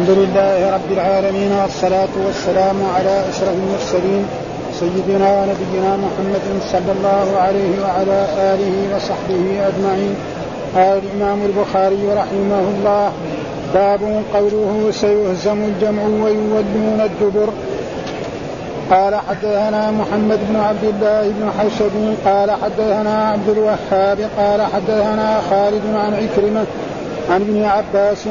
الحمد لله رب العالمين، والصلاة والسلام على أشرف المرسلين سيدنا ونبينا محمد صلى الله عليه وعلى آله وصحبه أجمعين. الإمام البخاري رحمه الله: باب قوله سيهزم الجمع ويولون الدبر. قال حدثنا محمد بن عبد الله بن حوشب قال حدثنا عبد الوهاب قال حدثنا خالد عن عكرمة عن ابن عباس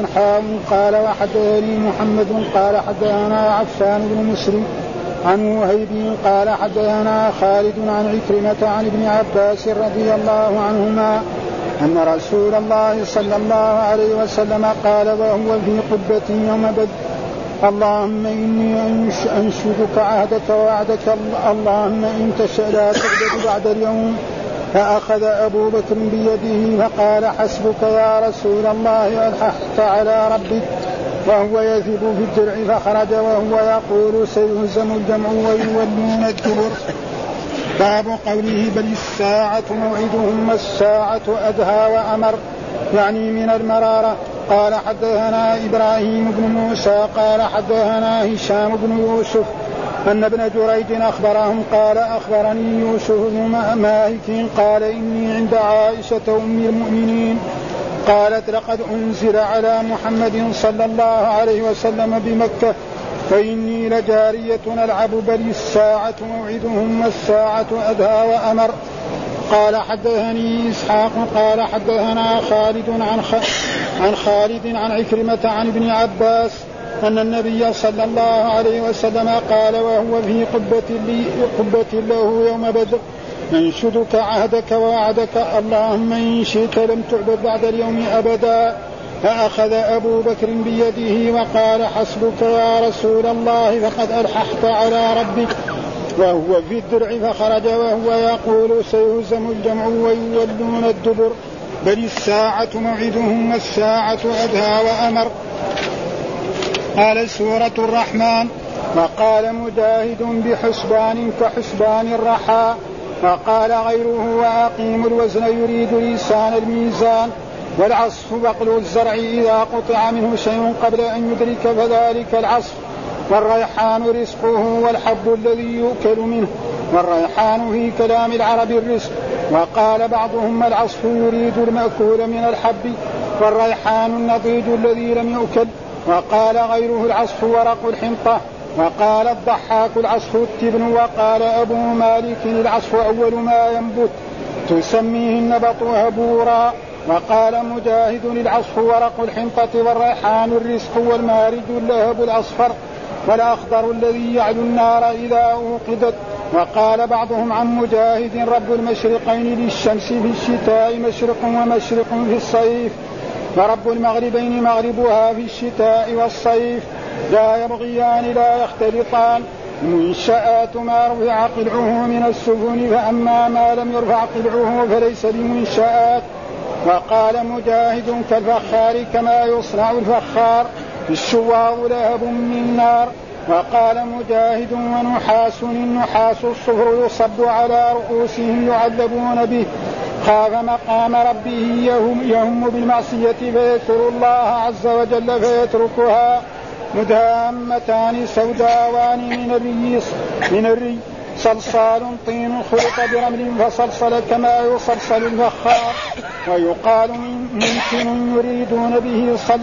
قال وحدثني محمد قال حدثنا عفان بن مصري عن وهيب قال حدثنا خالد عن عكرمة عن ابن عباس رضي الله عنهما أن رسول الله صلى الله عليه وسلم قال وهو في قبة يوم بدر: اللهم إني أنشدك عهدك وعدك، اللهم إن تشأ لا تبدأ بعد اليوم. فأخذ أبو بكر بيده فقال: حسبك يا رسول الله، ألححت على ربك. وهو يثب في الدرع فخرج وهو يقول: سيهزم الجمع ويولون الدبر. باب قوله: بل الساعة موعدهم والساعة أدهى وأمر، يعني من المرارة. قال حدثنا إبراهيم بن موسى قال حدثنا هشام بن يوسف أن ابن جريج أخبرهم قال: أخبرني يوسف بن ماهك قال: إني عند عائشة أم المؤمنين قالت: لقد أنزل على محمد صلى الله عليه وسلم بمكة، فإني لجارية ألعب، بل الساعة موعدهم والساعة أدهى وأمر. قال حدثني إسحاق قال حدثنا خالد عن خالد عن عكرمة عن ابن عباس أن النبي صلى الله عليه وسلم قال: وهو في قبة له يوم بدر: أنشدك عهدك ووعدك، اللهم إن شئت لم تعبد بعد اليوم أبدا. فأخذ أبو بكر بيده وقال: حسبك يا رسول الله، فقد ألححت على ربك. وهو في الدرع فخرج وهو يقول: سيهزم الجمع ويولون الدبر، بل الساعة موعدهم والساعة أدهى وأمر. قال: سورة الرحمن. وقال مجاهد: بحسبان كحسبان الرحى. وقال غيره: وأقيم الوزن يريد لسان الميزان، والعصف بقل الزرع إذا قطع منه شيء قبل أن يدرك فذلك العصف، والريحان رزقه والحب الذي يؤكل منه، والريحان في كلام العرب الرزق. وقال بعضهم: العصف يريد المأكول من الحب، والريحان النضيد الذي لم يؤكل. وقال غيره: العصف ورق الحنطة. وقال الضحاك: العصف التبن. وقال أبو مالك: العصف أول ما ينبت، تسميه النبط هبورا. وقال مجاهد: العصف ورق الحنطة، والريحان الرزق، والمارد اللهب الأصفر، والأخضر الذي يعلو النار إذا أوقدت. وقال بعضهم عن مجاهد: رب المشرقين للشمس في الشتاء مشرق، ومشرق في الصيف، ورب المغربين مغربها في الشتاء والصيف، لا يبغيان لا يختلطان. منشآت ما رفع قلعه من السفن، فأما ما لم يرفع قلعه فليس بمنشآت. وقال مجاهد: كالفخار، كما يصنع الفخار، الشواء لهب من نار. وقال مجاهد: ونحاس، النحاس الصفر يصب على رؤوسهم يعذبون به، خاف مقام ربه، يهم بالمعصية فيذكر الله عز وجل فيتركها. مدهامتان سوداوان من الري، صلصال طين خلط برمل فصلصل كما يصلصل الفخار، ويقال ممكن يريدون به صل،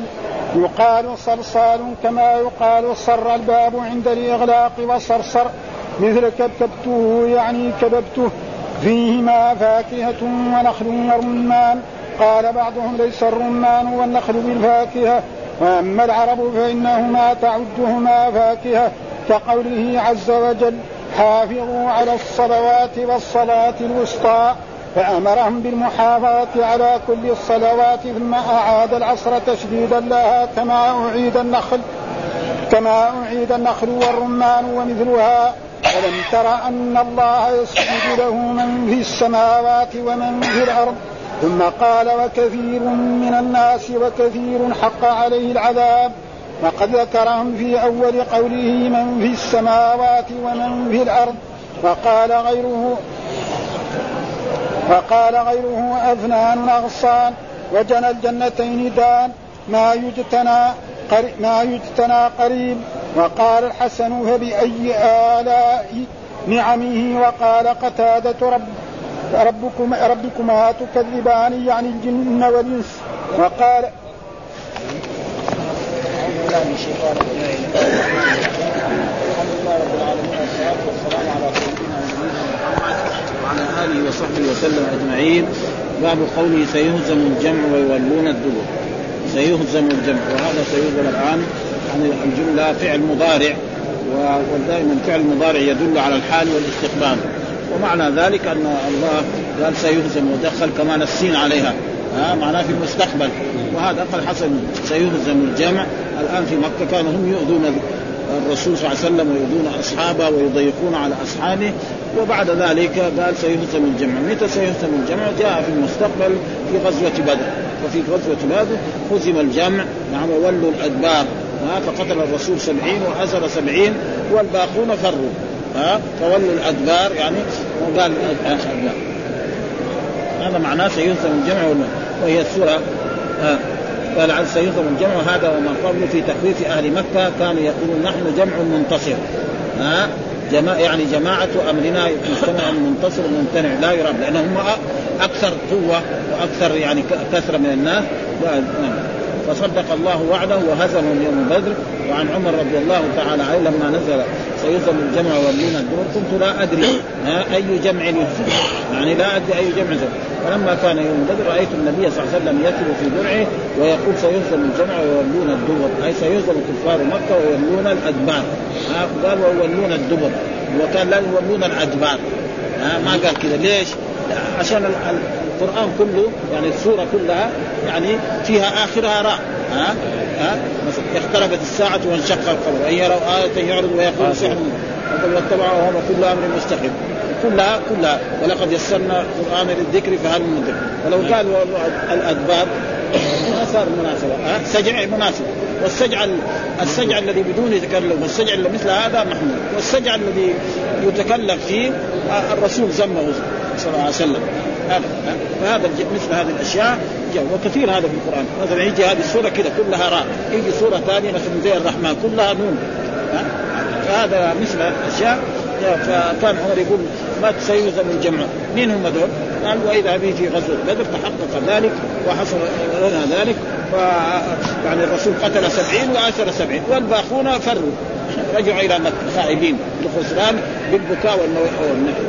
يقال صلصال كما يقال صر الباب عند الإغلاق، وصرصر مثل كبكبته يعني كببته، فيهما فاكهة ونخل ورمان. قال بعضهم: ليس الرمان والنخل بالفاكهة، وأما العرب فإنهما تعدهما فاكهة، كقوله عز وجل: حافظوا على الصلوات والصلاة الوسطى. فأمرهم بالمحافظة على كل الصلوات، ثم أعاد العصر تشديدا لها كما أعيد النخل والرمان ومثلها. ولم تر أن الله يسجد له من في السماوات ومن في الأرض. ثم قال: وكثير من الناس وكثير حق عليه العذاب. وقد ذكرهم في أول قوله: من في السماوات ومن في الأرض. وقال غيره: أفنان أغصان، وجنى الجنتين دان، ما يجتنى، ما يجتنى قريب. وقال الحسن فبأي آلاء نعمه. وقال قتادة ربكما تكذبان يعني الجن والإنس. وقال وعلى آله وصحبه وسلم أجمعين. باب قوله سيهزم الجمع ويولون الدبر. سيهزم الجمع، وهذا سيهزم الآن عن الجملة فعل مضارع، ودائما فعل مضارع يدل على الحال والاستقبال، ومعنى ذلك أن الله قال سيهزم ودخل كمان السين عليها، معناه في المستقبل. وهذا قال حسن سيهزم الجمع. الآن في مكة كانوا هم يؤذون الرسول صلى الله عليه وسلم ويؤذون أصحابه ويضيقون على أصحابه، وبعد ذلك قال سيهزم الجمع. متى سيهزم الجمع؟ جاء في المستقبل في غزوة بدر. وفي غزوة بدر هزم الجمع، نعم، وولوا الأدبار، فقتل الرسول 70 وأسر 70 والباقون فروا، فولوا الأدبار يعني قال الأدبار. هذا معناه سيهزم الجمع، وهي السورة قال عن سيهزم الجمع. هذا وما قبل في تخويف أهل مكة كانوا يقولون نحن جمع منتصر، يعني جماعة أمرنا مجتمع منتصر ممتنع لا يراب، لأنهم أكثر قوة وأكثر يعني كثرة من الناس. فصدق الله وعده وهزمهم يوم بدر. وعن عمر رضي الله تعالى عنه لما نزل سيهزم الجمع ويولون الدبر كنت لا أدري أي جمع يهزم، يعني لا أدري أي جمع يهزم. فلما كان يوم بدر رأيت النبي صلى الله عليه وسلم يتلو في درعه ويقول سيهزم الجمع ويولون الدبر، أي سيهزم كفار مكة ويولون الأدبار. قال ويولون الدبر، وكان لا يولون الأدبار، ما قال كذا. ليش؟ عشان القرآن كله يعني السورة كلها يعني فيها آخرها راء، اقتربت الساعة وانشق القمر أن يروا آية يعرض ويقول سحر واتبعوا وهم كل أمر مستقيم، كلها ولقد يسرنا القرآن للذكر فهل من ذكر. ولو كان الأدبار صار مناسبة، سجع مناسب، والسجع الذي بدون يتكلم، والسجع اللي مثل هذا محمود، والسجع الذي يتكلم فيه الرسول ذمه صلى الله عليه وسلم. فهذا مثل هذه الأشياء جاء، وكثير هذا في القرآن. مثلا يجي هذه السورة كده كلها راء، يجي سورة ثانية مثل زي الرحمن كلها نون، فهذا مثل الأشياء. فكان عمر يقول ما تسيزم الجمع، مين هم دول؟ قال وإذا به في غزوة بدر تحقق ذلك وحصل لنا ذلك. يعني الرسول قتل 70 وآسر 70 والباقون فروا، رجعوا إلى مكة خائبين لخسران بالبكاء والنحو.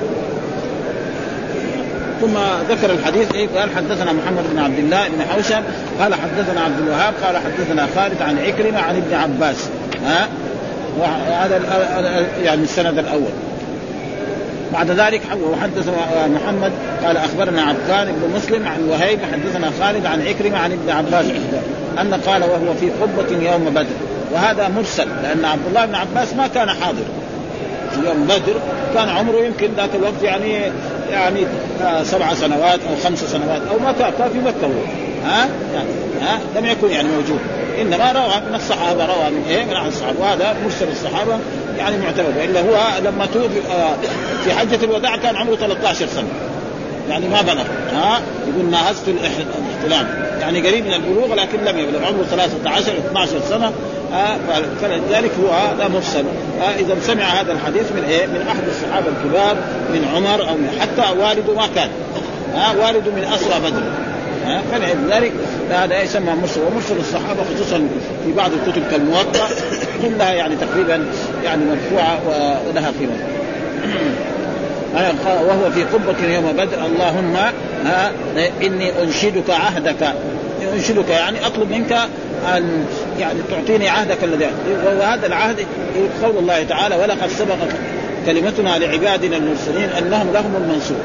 ثم ذكر الحديث قال حدثنا محمد بن عبدالله بن حوشب قال حدثنا عبد الوهاب قال حدثنا خالد عن عكرمة عن ابن عباس، وهذا يعني السند الأول. بعد ذلك حدثنا محمد قال أخبرنا عفان بن مسلم عن وهيب حدثنا خالد عن عكرمة عن ابن عباس أن قال وهو في قبة يوم بدر. وهذا مرسل، لأن عبد الله بن عباس ما كان حاضر في يوم بدر، كان عمره يمكن ذات الوقت يعني 7 سنوات أو 5 سنوات أو ما كان في مكة، لم يكن يعني موجود، إنما روى من الصحابة، روى من عن الصحابة، وهذا مرسل الصحابة يعني معتمد. إلا هو لما توفي في حجة الوداع كان عمره 13 سنة يعني ما بلغ، يقول ناهزت الاحتلام يعني قريب من البلوغ لكن لم يبلغ، عمره 13-12 سنة. فلذلك هو هذا مرسل. إذا سمع هذا الحديث من من أحد الصحابة الكبار، من عمر أو من حتى والده ما كان، والده من أسرى بدر، فلذلك هذا يسمى مرسل. ومرسل الصحابة خصوصا في بعض الكتب كالموطأ كلها يعني تقريبا يعني مرفوعة ولها قيمة. وهو في قبة يوم بدر اللهم إني أنشدك عهدك، أنشدك يعني أطلب منك أن يعني تعطيني عهدك الذي، وهذا العهد قول الله تعالى ولقد سبقت كلمتنا لعبادنا المرسلين أنهم لهم المنصور.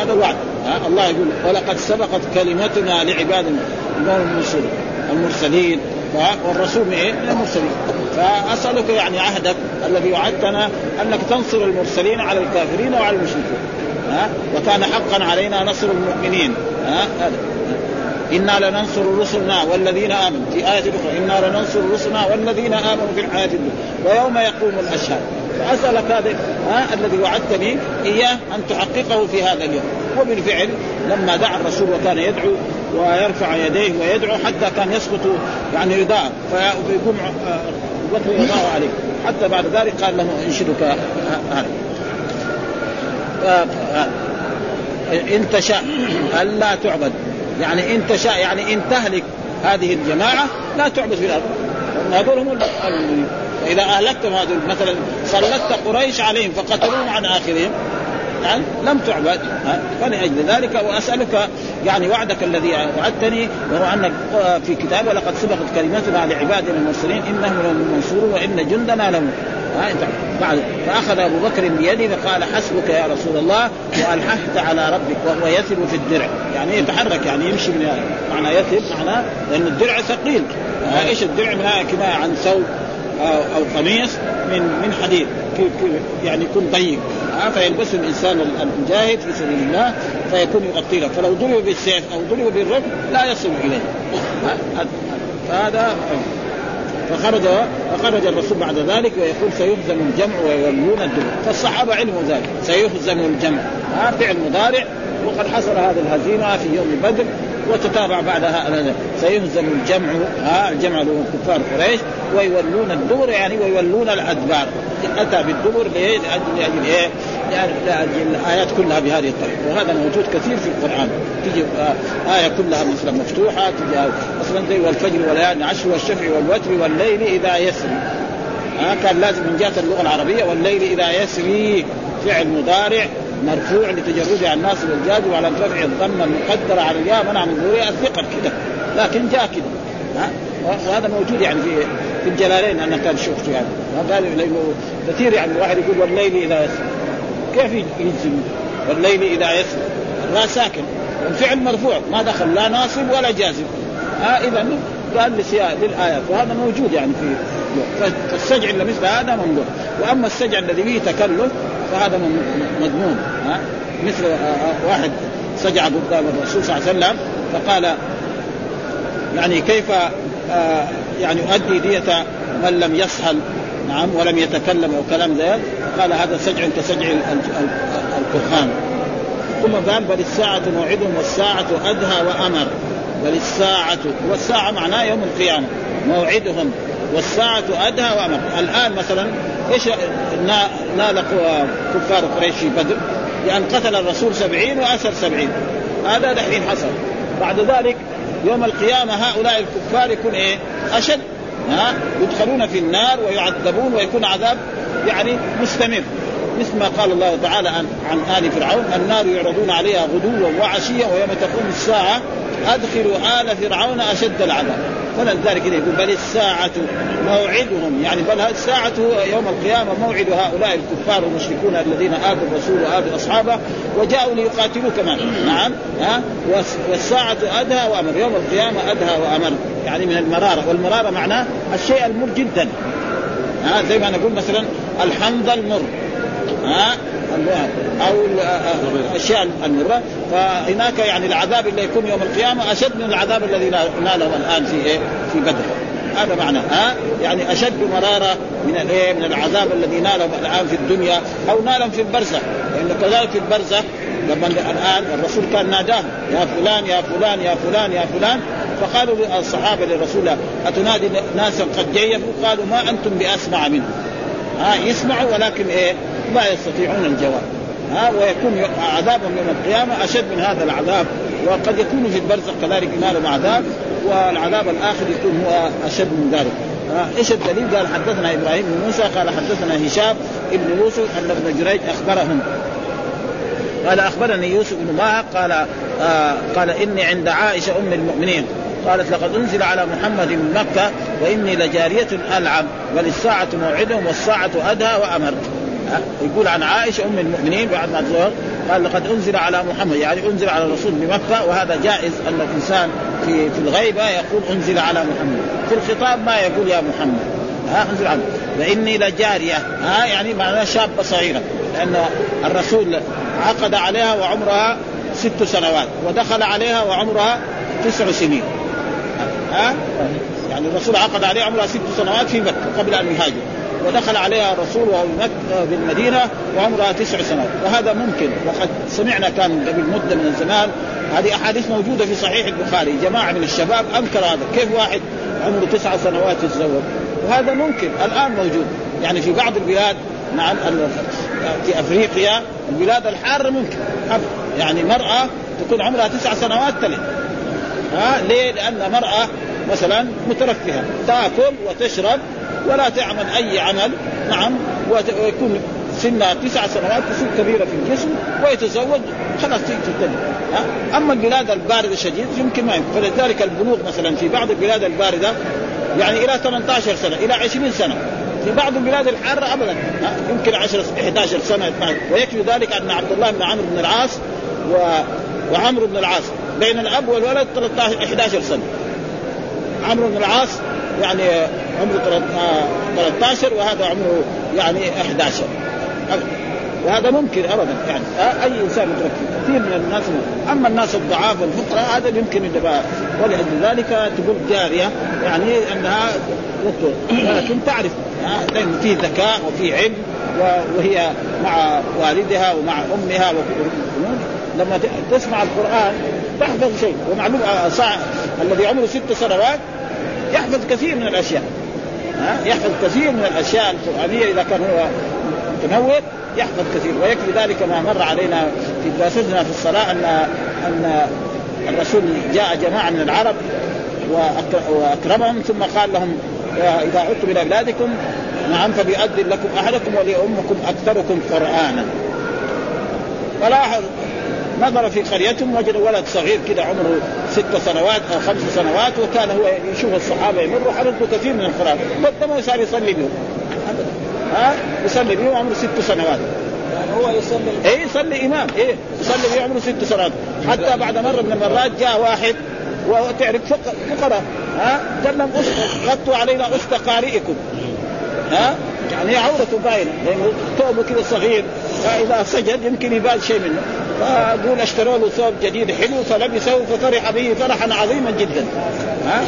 هذا وعد، الله يقول ولقد سبقت كلمتنا لعبادنا المرسلين والرسول من المرسلين، فأسألك يعني عهدك الذي وعدتنا أنك تنصر المرسلين على الكافرين وعلى المشركين، وكان حقا علينا نصر المؤمنين، إنا لننصر رسلنا والذين آمنوا في آية أخرى إنا لننصر رسلنا والذين آمنوا في الحياة الدنيا ويوم يقوم الأشهاد. فأسألك هذا الذي وعدتني إياه أن تحققه في هذا اليوم. وبالفعل لما دعا الرسول وكان يدعو ويرفع يديه ويدعو حتى كان يسقط يعني رداء فيقوم بطل يضع عليه حتى بعد ذلك قال له انشدك إن تشاء ألا تعبد يعني إن تشاء يعني إن تهلك هذه الجماعة لا تعبد في الأرض هذولهم إذا أهلكتم هذول مثلا سلطت قريش عليهم فقتلوهم عن آخرهم يعني لم تعبد فلأجل ذلك وأسألك يعني وعدك الذي وعدتني وهو أنك في كتاب ولقد سبقت كلمتنا لعبادنا المرسلين إنهم لمنصورون وإن جندنا لهم فأخذ أبو بكر بيدي فقال حسبك يا رسول الله وألححت على ربك وهو يثب في الدرع يعني يتحرك يعني يمشي من هذا معنى يثب معنى لأن الدرع ثقيل إيش الدرع منها كناية عن ثوب أو قميص من حديد يعني يكون ضيق فيلبس الإنسان المجاهد في سبيل الله فيكون يغطي له فلو ضرب بالسيف أو ضرب بالركب لا يصل إليه فهذا فخرج الرسول بعد ذلك ويقول سيهزم الجمع ويولون الدبر فالصحابة علموا ذلك سيهزم الجمع فعل مضارع وقد حصل هذا الهزيمة في يوم بدر وتتابع بعدها هذا سيهزم الجمع الجمع لهم كفار قريش ويولون الدبر يعني ويولون الأدبار أتى بالدبر لأجل إيه الآيات كلها بهذه الطريقة وهذا موجود كثير في القرآن تجي آية كلها مثلا مفتوحة تجي مثلا زي والفجر وليالي عشر والشفع والوتر والليل إذا يسري كان لازم من جهة اللغة العربية والليل إذا يسري فعل مضارع مرفوع لتجرده عن الناس والجاد وعلى رفع الضمة المقدرة على الياء منع من ظهورها الثقل كده لكن جاء كده وهذا موجود يعني في الجلالين أنا كان شفته يعني قالوا كثير يعني واحد يقول والليل إذا يسري كيف يجزم والليل إذا يسري الراء ساكن والفعل مرفوع ما دخل لا ناصب ولا جازم إذا قال للآيات وهذا موجود يعني في فالسجع اللي مثل هذا ممنوع وأما السجع الذي فيه تكلف فهذا مضمون مثل واحد سجع قدام الرسول صلى الله عليه وسلم فقال يعني كيف يعني أؤدي دية من لم يصحل نعم ولم يتكلم أو كلام ذلك قال هذا سجع كسجع الكهان ثم قال بل الساعة موعدهم والساعة أدهى وأمر بل الساعة والساعة معناه يوم القيامة موعدهم والساعة أدهى وأمر الآن مثلا إيش نالقوا كفار قريش في بدر لأن قتل الرسول 70 وأسر 70 هذا دحين حصل بعد ذلك يوم القيامة هؤلاء الكفار يكون إيه أشد يدخلون في النار ويعذبون ويكون عذاب يعني مستمر مثل ما قال الله تعالى عن آل فرعون النار يعرضون عليها غدوا وعشيا ويوم تقوم الساعة أدخلوا آل فرعون أشد العذاب فلذلك يقول بل الساعة موعدهم يعني بل الساعة يوم القيامة موعد هؤلاء الكفار والمشركون الذين آذوا الرسول وآذوا أصحابه وجاءوا ليقاتلوا كمان نعم والساعة أدهى وأمر يوم القيامة أدهى وأمر يعني من المرارة والمرارة معناه الشيء المر جدا زي ما نقول مثلا الحمض المر أو الأشياء المرة فهناك يعني العذاب اللي يكون يوم القيامة أشد من العذاب الذي ناله الآن في بدر هذا معنى يعني أشد مرارة من العذاب الذي ناله الآن في الدنيا أو ناله في البرزخ لأن يعني كذلك في البرزخ لما الآن الرسول كان ناداه يا فلان يا فلان يا فلان يا فلان فقالوا الصحابة للرسول أتنادي ناسا قد جيبوا قالوا ما أنتم بأسمع منه يسمعوا ولكن لا يستطيعون الجواب ويكون عذاب يوم القيامة أشد من هذا العذاب وقد يكون في البرزخ كذلك ينالهم عذاب والعذاب الآخر يكون هو أشد من ذلك إيش الدليل؟ قال حدثنا إبراهيم بن موسى قال حدثنا هشام بن يوسف أن ابن جريج أخبرهم قال أخبرني يوسف بن ماهك قال إني عند عائشة أم المؤمنين قالت لقد أنزل على محمد من مكة وإني لجارية ألعب وللساعة موعدهم والساعة أدهى وأمر يقول عن عائشة أم المؤمنين بعد ما تزور قال لقد أنزل على محمد يعني أنزل على الرسول بمكة وهذا جائز أن الإنسان في الغيبة يقول أنزل على محمد في الخطاب ما يقول يا محمد أنزل على وإني لجارية يعني معناها شابة صغيرة لأن الرسول عقد عليها وعمرها 6 سنوات ودخل عليها وعمرها 9 سنين يعني الرسول عقد عليه عمرها 6 سنوات في مكة قبل أن يهاجر ودخل عليها الرسول وهو في المدينة وعمرها 9 سنوات. وهذا ممكن، وقد سمعنا كان قبل مدة من الزمان، هذه أحاديث موجودة في صحيح البخاري، جماعة من الشباب أنكر هذا، كيف واحد عمره 9 سنوات يتزوج؟ وهذا ممكن الآن موجود، يعني في بعض البلاد، نعم، في أفريقيا البلاد الحارة ممكن يعني مرأة تكون عمرها 9 سنوات تلد. ليه؟ لأن مرأة مثلا مترفها، تأكل وتشرب ولا تعمل أي عمل، نعم، ويكون سنها 9 سنوات تصير كبيرة في الجسم ويتزوج خلاص تلد. أما البلاد الباردة شديد يمكن ما يمكن. فلذلك البلوغ مثلا في بعض البلاد الباردة يعني إلى 18 سنة إلى 20 سنة، في بعض البلاد الحارة أبدا يمكن 11 سنة. ويكفي ذلك أن عبد الله بن عمرو بن العاص وعمرو بن العاص بين الأب والولد 11 سنة. عمرو بن العاص يعني عمره 13 وهذا عمره يعني 11 أبدا. وهذا ممكن أبدا، يعني أي إنسان يدرك. كثير من الناس أما الناس الضعاف والفقراء هذا يمكن يدفع، ولأجل ذلك تقول جارية يعني أنها دكتور، لكن تعرف لأن فيه ذكاء وفيه علم، وهي مع والدها ومع أمها لما تسمع القرآن تحفظ شيء. ومعلوم الذي عمره 6 سنوات يحفظ كثير من الأشياء، يحفظ كثير من الأشياء القرآنية إذا كان هو متنوع يحفظ كثير. ويكفي ذلك ما مر علينا في دراسنا في الصلاة أن الرسول جاء جماعة من العرب وأكرمهم ثم قال لهم إذا عدتم إلى بلادكم، نعم، فليؤذن لكم أحدكم وليؤمكم أكثركم قرآنا. فلاحظ نظر في قريتهم وجد ولد صغير كده عمره 6 سنوات أو 5 سنوات، وكان هو يشوف الصحابة يمروا حرصوا كثير من القرآن، قدموا يسار يصلي بهم، يصلي بهم عمره 6 سنوات، هو يصلي يصلي إمام، يصلي بهم عمره 6 سنوات. حتى بعد مرة من المرات جاء واحد وتعرف فقرة، قال لهم غطوا علينا أسط قارئكم، يعني عورته باينة، ثوبه كده صغير فإذا سجد يمكن يبال شيء منه، فأقول اشتروا له ثوب جديد حلو فلبسه ففرح به فرحا عظيما جدا.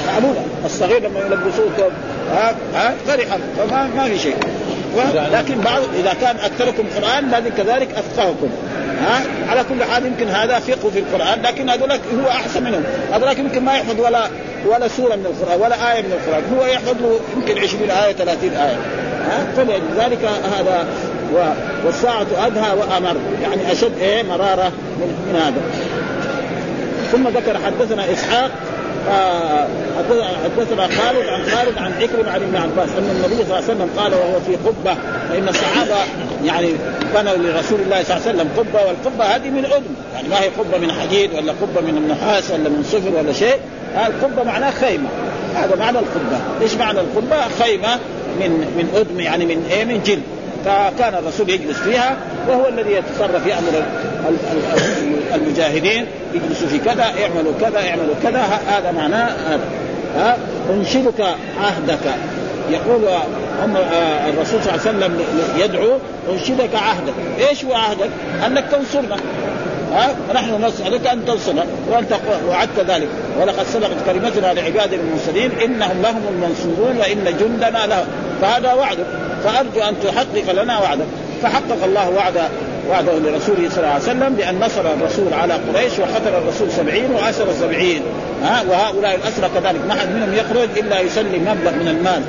معلومة الصغير لما يلبسوه ثوب فرحا، فما في شيء. لكن بعض إذا كان أكثركم قرآن لازم كذلك أفقهكم. على كل حال يمكن هذا فقه في القرآن، لكن هذولك هو أحسن منهم، هذولك يمكن ما يحفظ ولا سورة من القرآن ولا آية من القرآن، هو يحفظ له يمكن 20 آية 30 آية. فلذلك هذا والساعة أدهى وأمر، يعني أشد مرارة من هذا. ثم ذكر حدثنا إسحاق حدثنا خالد عن خالد عن عكرمة عن ابن عباس أن النبي صلى الله عليه وسلم قال وهو في قبة، فإن الصحابة يعني بنوا لرسول الله صلى الله عليه وسلم قبة، والقبة هذه من أذن، يعني ما هي قبة من حديد ولا قبة من نحاس ولا من صفر ولا شيء. القبة معناه خيمة، هذا معنى القبة. إيش معنى القبة؟ خيمة من أذن، يعني من من جلد. فكان الرسول يجلس فيها، وهو الذي يتصرف يأمر المجاهدين يجلسوا في كذا، اعملوا كذا، اعملوا كذا. هذا معناه انشدك عهدك، يقول الرسول صلى الله عليه وسلم يدعو انشدك عهدك. ايش هو عهدك؟ انك تنصرنا، نحن نسألك أن تنصرنا، وأنت وعدت ذلك، ولقد سبقت كلمتنا لعباد المرسلين إنهم لهم المنصورون وإن جندنا لهم. فهذا وعدك، فأرجو أن تحقق لنا وعدك. فحقق الله وعده لرسوله صلى الله عليه وسلم بأن نصر الرسول على قريش، وقتل الرسول 70 وأسر 70، وهؤلاء الأسرى كذلك ما حد منهم يخرج إلا يسلم مبلغ من المال.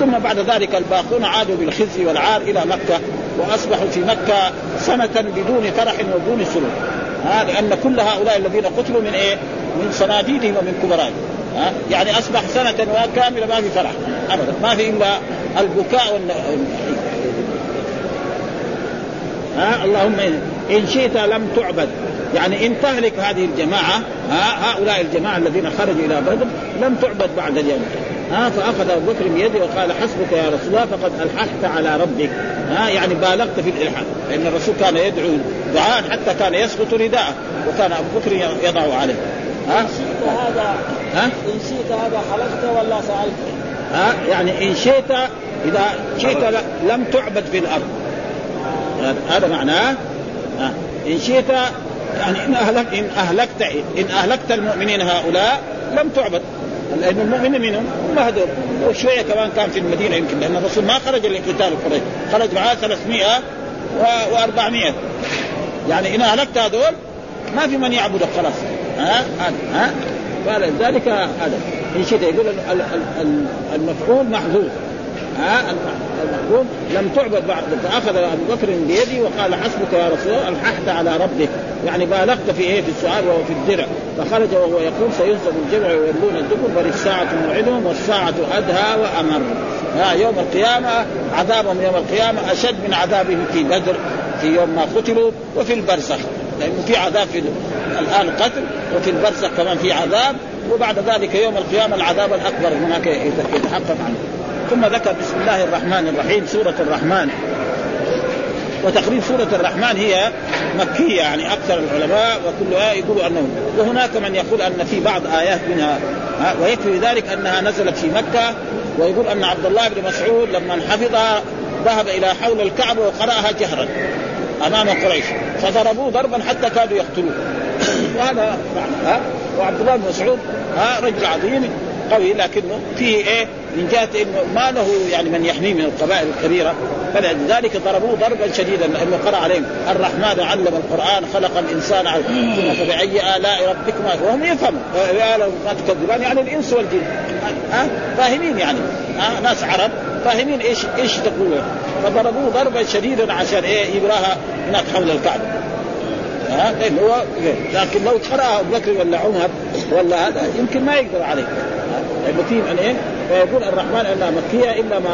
ثم بعد ذلك الباقون عادوا بالخزي والعار إلى مكة، وأصبحوا في مكة سنة بدون فرح وبدون سرور، لأن كل هؤلاء الذين قتلوا من من صناديدهم ومن كبرائهم، يعني أصبح سنة كاملة ما في فرح أبدا، ما في إلا البكاء اللهم إن شئت لم تعبد، يعني إن تهلك هذه الجماعة، هؤلاء الجماعة الذين خرجوا إلى بدر لم تعبد بعد اليوم. فأخذ أبو بكر بيدي وقال حسبك يا رسول الله فقد ألححت على ربك، يعني بالغت في الإلحاد، لأن الرسول كان يدعو دعاء حتى كان يسقط رداءه، وكان أبو بكر يضع عليه. إن شئت هذا حلفت ولا سألت، يعني إن شئت إذا شئت لم تعبد في الأرض، هذا معناه. إن شئت يعني إن أهلكت المؤمنين هؤلاء لم تعبد، لأن المؤمنين منهم هم هدول وشوية كمان كان في المدينة يمكن، لأن الرسول ما خرج لقتال القريش، خرج معاه 300 و400. يعني إن هلكت هدول ما في من يعبدك خلاص. فلذلك هذا إن شئت يقول المفعول محذوف، المحذوف لم تعبد بعد. فأخذ أبو بكر بيدي وقال حسبك يا رسول الله، ألححت على ربك، يعني بالغت في في السؤال وفي الدرع. فخرج وهو يقول سيهزم الجمع ويولون الدبر، بل الساعة موعدهم والساعة أدهى وأمر. يوم القيامة عذابهم يوم القيامة أشد من عذابهم في بدر في يوم ما قتلوا وفي البرزخ، لأنه في عذاب في الآن قتل وفي البرزخ كمان في عذاب، وبعد ذلك يوم القيامة العذاب الأكبر هناك يتحقق عنه. ثم ذكر بسم الله الرحمن الرحيم سورة الرحمن. وتقريب سورة الرحمن هي مكية، يعني أكثر العلماء وكل آية يقولوا أنه، وهناك من يقول أن في بعض آيات منها، ويكفي ذلك أنها نزلت في مكة. ويقول أن عبد الله بن مسعود لما حفظها ذهب إلى حول الكعبة وقرأها جهرا أمام قريش فضربوه ضربا حتى كادوا يقتلوه. وهذا وعبد الله بن مسعود رجل عظيم قوي، لكنه فيه من جهة إنه ما له يعني من يحميه من القبائل الكبيرة، فلذلك ضربوه ضربا شديدا لأنه قرأ عليهم الرحمن علم القرآن خلق الإنسان فبأي آلاء ربكما، وهم يفهموا ما تكذبان، يعني الإنس والجن فاهمين، يعني ناس عرب فاهمين إيش تقولون. فضربوه ضربا شديدا عشان يبراها هناك حول الكعبة. لكن لو تقرأها أبو بكر ولا عمر ولا هذا يمكن ما يقدر عليه. المتين أن فيقول الرحمن أنها مكية إلا ما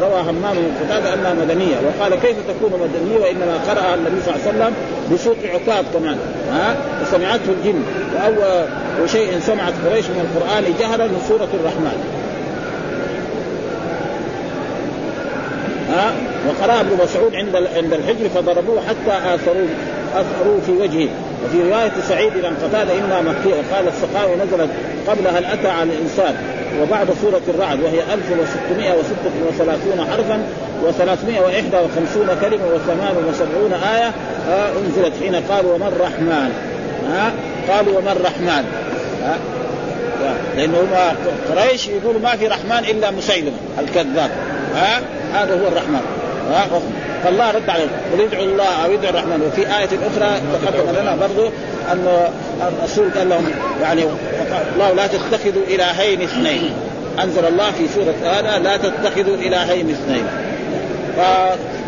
روى همام وقتادة أنها مدنية. وقال كيف تكون مدنية وإنما قرأها النبي صلى الله عليه وسلم بصوت عكاظ كمان، وسمعته الجن وشيء سمعت قريش من القرآن جهرا من سورة الرحمن. وقرأ ابن مسعود عند الحجر فضربوه حتى أثروا في وجهه. وفي رواية سعيد عن قتادة إنها مكية. قال السقاوي نزلت قبل هل أتى على الإنسان وبعد سورة الرعد، وهي 1636 حرفا و351 كلمة و78 آية أنزلت حين قال وما الرحمن، قالوا وما الرحمن، لأنه قريش يقول ما في رحمن إلا مسيلمة الكذاب، هذا هو الرحمن. فالله رد عليه قل ادعوا الله أو ادعوا الرحمن. وفي آية أخرى تقدم لنا برضو أن الرسول قال لهم يعني الله لا تتخذوا إلهين اثنين، أنزل الله في سورة آل لا تتخذوا إلهين اثنين.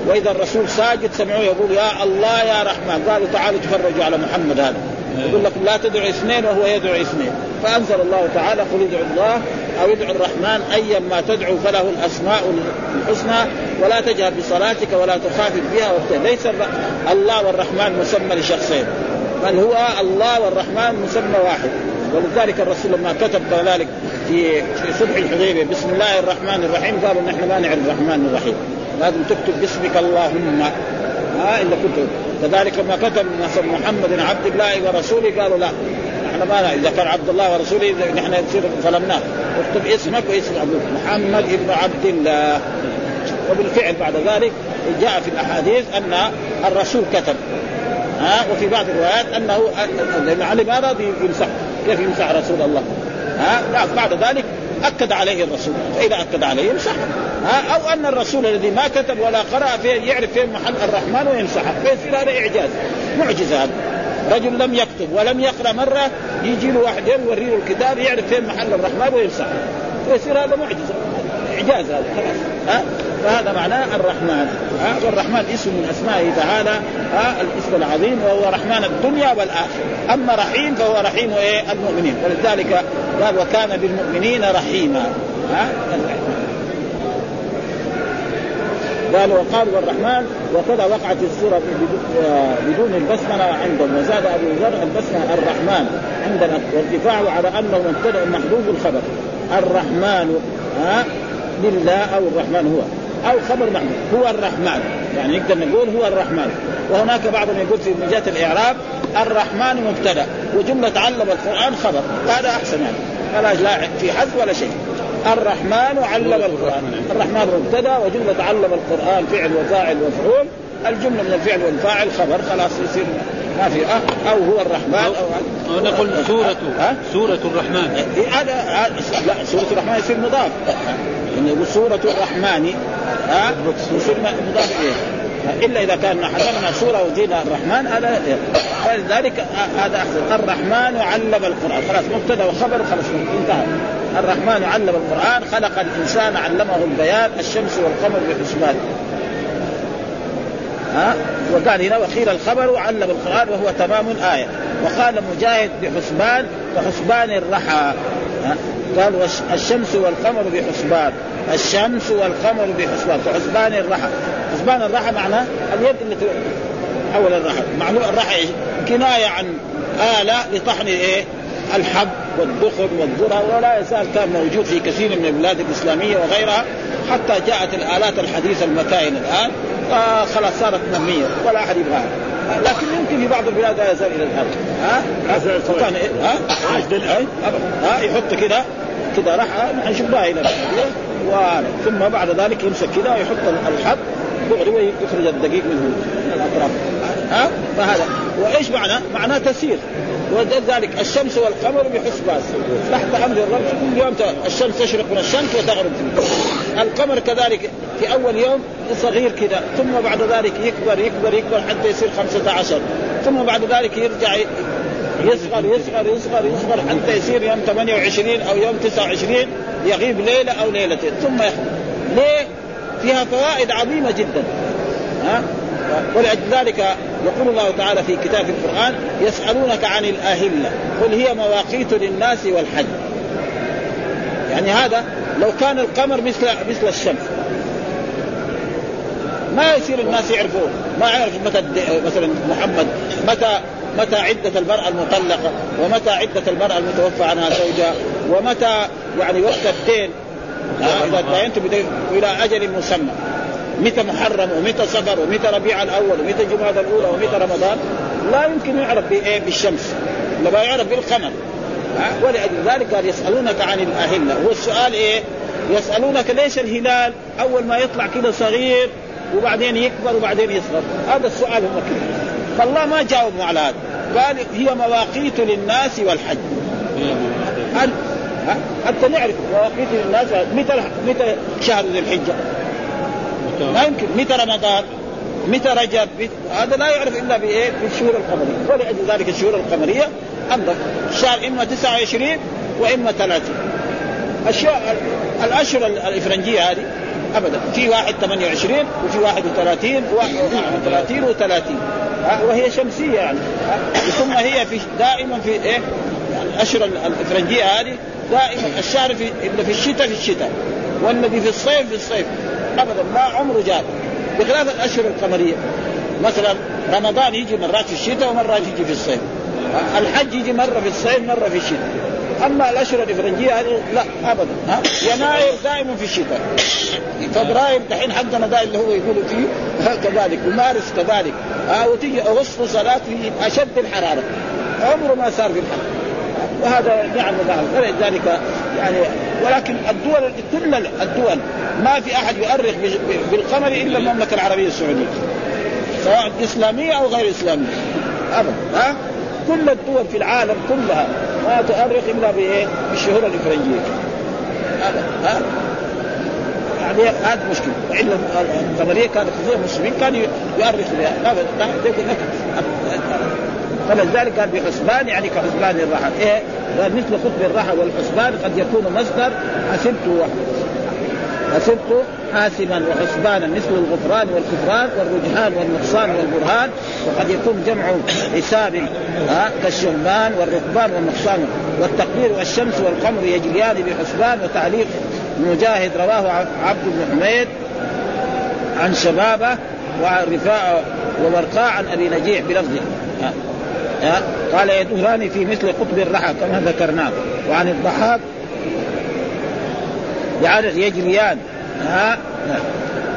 وإذا الرسول ساجد سمعوه يقول يا الله يا رحمن، قالوا تعالوا تفرجوا على محمد هذا يقول لكم لا تدعوا اثنين وهو يدعو اثنين. فأنزل الله تعالى قل ادعوا الله أو ادعوا الرحمن أيا ما تدعو فله الأسماء الحسنى ولا تجهر بصلاتك ولا تخافت بها وابتهل. ليس الله والرحمن مسمى لشخصين، بل هو الله والرحمن مسمى واحد. ولذلك الرسول لما كتب ذلك في صلح الحديبية بسم الله الرحمن الرحيم قالوا نحن ما نعرف الرحمن الرحيم، لازم تكتب باسمك اللهم إلا كنت. فذلك لما كتب محمد بن عبد الله ورسوله قالوا لا نحن ما نعرف، إذا كان عبد الله ورسوله نحن نصير ظلمناه، اكتب اسمك واسم عبد محمد ابن عبد الله. وبالفعل بعد ذلك جاء في الأحاديث أن الرسول كتب، وفي بعض الروايات أنه لأن علي ما راضي يمسح، كيف يمسح رسول الله؟ بعد ذلك أكد عليه الرسول، فإذا أكد عليه يمسحه، أو أن الرسول الذي ما كتب ولا قرأ فيه يعرف فين محل الرحمن ويمسحه، فيصير هذا إعجاز معجزة. رجل لم يكتب ولم يقرأ مرة يجي له واحد يوريه الكتاب يعرف فين محل الرحمن ويمسحه، فيصير هذا معجزة إعجاز هذا. فهذا معناه الرحمن. والرحمن اسم من أسمائه تعالى الاسم العظيم، وهو رحمن الدنيا والآخرة. أما رحيم فهو رحيم المؤمنين، ولذلك قال وكان بالمؤمنين رحيما. قال وقال والرحمن. وقد وقعت السورة بدون البسملة عندهم، وزاد أبو زرعة البسملة الرحمن عندنا، وارتفاعه على أنه مبتدأ محذوف الخبر الرحمن لله أو الرحمن هو أو خبر محمود هو الرحمن، يعني نقدر نقول هو الرحمن. وهناك بعضهم يقول في مجال الإعراب الرحمن مبتدأ وجملة علم القرآن خبر، هذا أحسن يعني لا في حذف ولا شيء. الرحمن علم القرآن، الرحمن مبتدأ وجملة علم القرآن فعل وفاعل ومفعول، الجملة من الفعل والفاعل خبر، خلاص يصير خافئة أو هو الرحمن أو نقول سورة الرحمن. هذا لا، سورة الرحمن يصير مضاف، إن سورة الرحمن يصير مضاف إليه، إلا إذا كان حذفنا سورة وجينا الرحمن، هذا فلذلك هذا أحسن. الرحمن علم القرآن، خلاص مبتدأ وخبر، خلاص انتهى. الرحمن علم القرآن، خلق الإنسان علمه البيان، الشمس والقمر بحسبان، وقال هنا وخير الخبر وعلم القرآن وهو تمام الآية. وقال مجاهد بحسبان وحسبان الرحى، قال الشمس والقمر بحسبان، الشمس والقمر بحسبان، حسبان الرحى. حسبان الرحى معناه اليد التي حول الرحى، معناه الرحى كناية عن آلة لطحن الحب والضخم والذرة، ولا يزال كان موجود في كثير من البلاد الإسلامية وغيرها، حتى جاءت الآلات الحديثة المكاين الآن، خلاص صارت نمية ولا أحد يبغاها. لكن يمكن في بعض البلاد لا يزال إلى الآن. يحط كده رحى نشوف بها هنا، ثم بعد ذلك يمسك كده ويحط الحب دغري ويخرج الدقيق منه من الأطراف. فهذا وإيش معناه؟ معناه تسير. وذلك الشمس والقمر بحسبان، تحت أمر الرب، كل يوم الشمس تشرق من الشمس وتغرب فيه. القمر كذلك في أول يوم صغير كده، ثم بعد ذلك يكبر يكبر يكبر حتى يصير 15، ثم بعد ذلك يرجع يصغر يصغر يصغر يصغر حتى يصير يوم 28 أو يوم 29 يغيب ليلة أو ليلتين ثم يحمل. ليه؟ فيها فوائد عظيمة جدا. ولذلك يقول الله تعالى في كتاب القرآن يسألونك عن الأهلة قل هي مواقيت للناس والحج. يعني هذا لو كان القمر مثل الشمس ما يصير الناس يعرفون، ما يعرف متى مثلا محمد متى عدة المرأة المطلقة، ومتى عدة المرأة المتوفى عنها زوجها، ومتى يعني وقت الدين إذا تبينت إلى أجل مسمى، متى محرم ومتى صفر ومتى ربيع الأول ومتى جمادى الأولى ومتى رمضان، لا يمكن يعرف بالشمس ولا يعرف بالقمر. ولذلك قال يسألونك عن الأهلة، والسؤال يسألونك ليش الهلال أول ما يطلع كده صغير وبعدين يكبر وبعدين يصغر؟ هذا السؤال هم كده، فالله ما جاوب على هذا. قال هي مواقيت للناس والحج، حتى نعرف مواقيت للناس متى شهر ذي الحجة، لا يمكن متى رمضان متى رجب، هذا لا يعرف إلا بالشهور القمرية. ولأجل ذلك الشهور القمرية أمر الشهر إما 29 وإما 30. الأشهر الإفرنجية هذه أبدا، في 28 وفي 31 و30 وهي شمسية يعني. ثم هي دائما في الأشهر الإفرنجية هذه دائما الشهر في الشتاء في الشتاء، والذي في الصيف في الصيف، أبدا ما عمره جاء. بخلاف الأشهر القمرية مثلا رمضان يجي مرات في الشتاء ومرات يجي في الصيف، الحج يجي مرة في الصيف مرة في الشتاء. أما الأشهر الإفرنجية هذه لا أبدا، يناير دائما في الشتاء، فبراير دحين حقنا دائما اللي هو يقولوا فيه كذلك، ومارس كذلك، وتيجي أغسطس صلاة في أشد الحرارة، عمره ما صار في الحرارة. وهذا نعم ذلك يعني. ولكن الدول كل الدول ما في أحد يؤرخ بالقمر إلا المملكة العربية السعودية، سواء إسلامية أو غير إسلامية أبدا. كل الدول في العالم كلها ما تؤرخ إلا بالشهور الإفرنجية. يعني هذا مشكلة. إلا القمرية كانت كثير المسلمين كانوا يؤرخ بها أبدا. فلذلك قال بحسبان يعني كحسبان الرحى، مثل خطب الرحى. والحسبان قد يكون مصدر حسبت حاسما، وحسبانا مثل الغفران والكفران والرجحان والنقصان والبرهان. وقد يكون جمع حساب كالشمبان والركبان والنقصان والتقدير. والشمس والقمر يجريان بحسبان. وتعليق مجاهد رواه عبد بن حميد عن شبابه وعن رفاعه وورقاء عن أبي نجيح بلفظه قال يدوران في مثل قطب الرحى كما ذكرناه. وعن الضحاك بعدد يجريان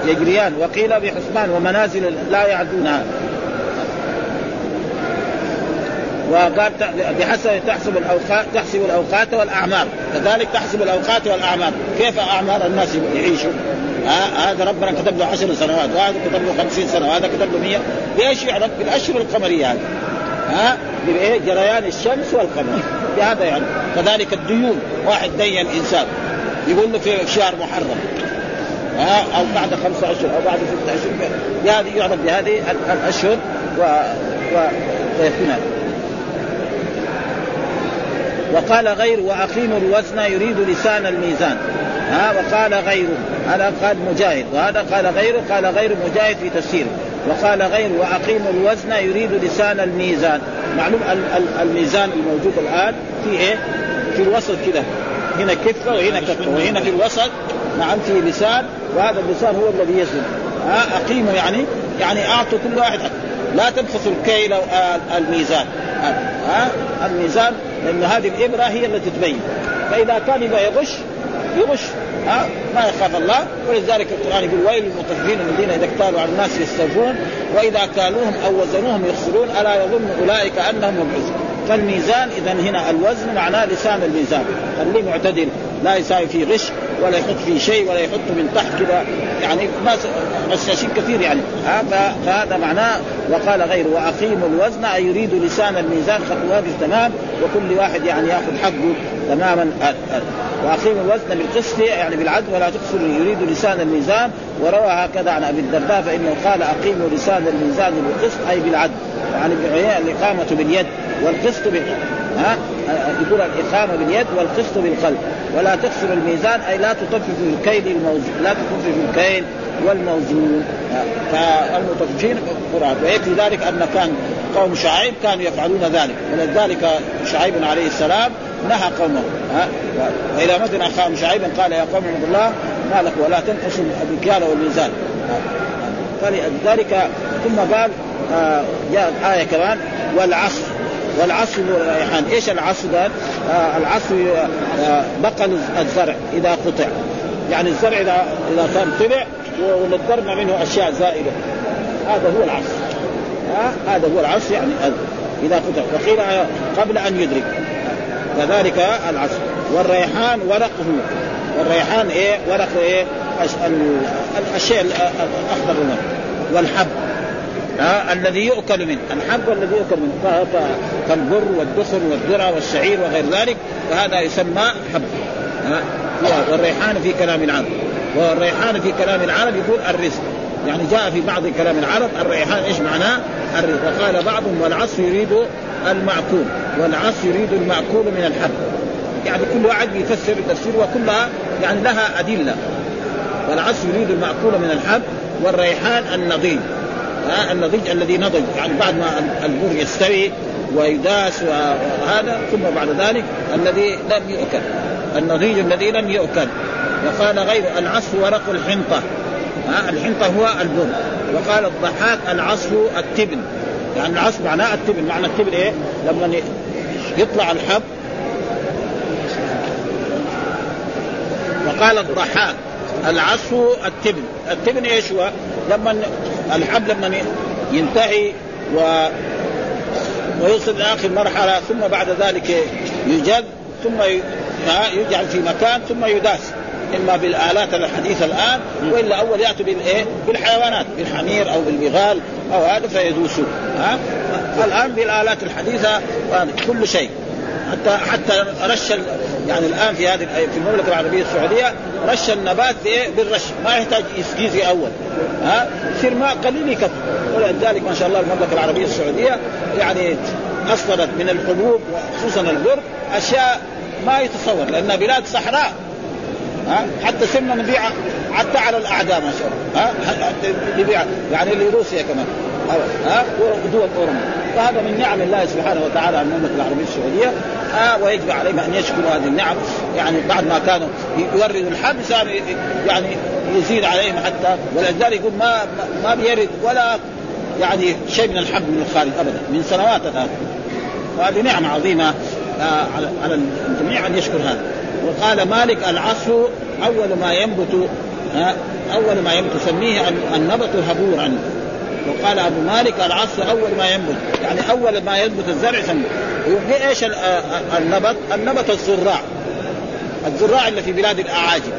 يجريان. وقيل بحسبان ومنازل لا يعدونها. وقال بحسب تحسب الأوقات والأعمار، كذلك تحسب الأوقات والأعمار. كيف أعمار الناس يعيشوا؟ هذا ربنا كتب له 10 سنوات، وهذا كتب له 50 سنة، وهذا كتب له 100. ليش يعرف بالأشهر القمرية؟ جريان الشمس والقمر بهذا يعني. كذلك الديون، واحد دين إنسان يقول له في شهر محرم أو بعد 5 أشهر أو بعد 6 أشهر، هذه يعرف بهذه الأشهر ويكون. وقال غير وأقيموا الوزن يريد لسان الميزان، وقال غيره، هذا قال مجاهد، وهذا قال غيره، قال غير مجاهد في تفسيره. وقال غير وأقيموا الوزن يريد لسان الميزان، معلوم الميزان الموجود الآن في إيه؟ في الوسط كده، هنا كفة وهنا كفة وهنا في الوسط، نعم في لسان، وهذا اللسان هو الذي يزن. أقيموا يعني أعطوا كل واحد، لا تنفصل الكيل الميزان، الميزان، لأن هذه الإبرة هي التي تبين، فإذا كان يغش ما يخاف الله. ولذلك القرآن يقول ويل للمطففين الذين إذا اكتالوا على الناس يستوفون وإذا كالوهم أو وزنوهم يخسرون ألا يظن أولئك أنهم مبعوثون. فالميزان إذن هنا الوزن معناه لسان الميزان اللي معتدل، لا يساوي فيه غش ولا يحط فيه شيء ولا يحط من تحت كده، يعني غشاشين كثير يعني، فهذا معناه. وقال غير وأقيموا الوزن أي يريد لسان الميزان خطوات تمام، وكل واحد يعني يأخذ حقه تماما. وأقيموا الوزن بالقسط يعني بالعدل ولا تقصر يريد لسان الميزان. وروى هكذا عن أبي الدرداء فإنه قال أقيموا لسان الميزان بالقسط أي بالعدل، يعني الإقامة باليد والقسط بالقلب، يقول الإقامة باليد والقسط بالقلب. ولا تخسر الميزان أي لا تطفف الكيل الموزون، لا تطفف الكيل والموزون، فالمطففين قرآن. ويكفي ذلك أن كان قوم شعيب كانوا يفعلون ذلك، ولذلك شعيب عليه السلام نهى قومه، وإلى مدن أخاهم شعيبا قال يا قوم اعبدوا الله ما لكم ولا تنقصوا المكيال والميزان. فلذلك ثم قال جاءت آية كمان والعصر والريحان. إيش العصر ده؟ العصر بقل الزرع إذا قطع، يعني الزرع إذا كان طلع ونضرنا منه أشياء زائدة، هذا هو العصر، هذا هو العصر يعني إذا قطع. وقيل قبل أن يدرك، كذلك العصر. والريحان ورقه، والريحان إيه؟ ورقه إيه؟ الأشياء الأخضر منه. والحب الذي يؤكل منه، الحب الذي يؤكل منه كالبر والدخن والذرة والشعير وغير ذلك، فهذا يسمى حب. والريحان في كلام العرب، والريحان في كلام العرب يقول الرزق، يعني جاء في بعض كلام العرب الريحان إيش معناه الرزق. وقال بعضهم والعصف يريد المعقول، والعصف يريد المعقول من الحب، يعني كل واحد يفسر التفسير وكلها يعني لها أدلة. والعصف يريد المعقول من الحب. والريحان النضيج، النضيج الذي نضج يعني بعد ما البر يستوي ويداس وهذا، ثم بعد ذلك الذي لم يؤكل، النضيج الذي لم يؤكل. وقال غير العصف ورق الحنطة، الحنطة هو البر. وقال الضحاك العصف التبن، يعني العصف معناه التبن، معنى التبن إيه؟ لما يطلع الحب. وقال الضحاك العصف التبن، التبن إيش هو؟ لما الحب لما ينتهي ويوصل لآخر مرحلة، ثم بعد ذلك يجد ثم يجعل في مكان ثم يداس، إما بالآلات الحديثة الآن وإلا أول يأتوا بالحيوانات، بالحمير أو بالبغال أو هذا فيدوسوا. الآن بالآلات الحديثة كل شيء، حتى رش يعني الآن في هذه في المملكة العربية السعودية رش النبات بالرش، ما يحتاج إسقيزي أول، يصير ماء قليل يكفي. ولذلك ما شاء الله المملكة العربية السعودية يعني أصدرت من الحبوب وخصوصا البر أشياء ما يتصور، لأنها بلاد صحراء، حتى سمنا نبيع حتى على الأعداء ما شاء الله، نبيع يعني لروسيا كمان ودول أوروبا. فهذا من نعم الله سبحانه وتعالى على المملكة العربية السعودية، ويجب عليهم أن يشكروا هذه النعم، يعني بعد ما كانوا يوردوا الحب يعني يزيد عليهم حتى. ولذلك يقول ما بيرد ولا يعني شيء من الحب من الخارج أبدا من سنوات الآن، وهذه نعمة عظيمة على الجميع أن يشكر هذا. وقال مالك العصف أول ما ينبت سميه النبت هبورا. وقال أبو مالك العصف أول ما ينبت، يعني أول ما ينبت الزرع سميه. إيش النبت؟ النبت الزراع اللي في بلاد الأعاجم،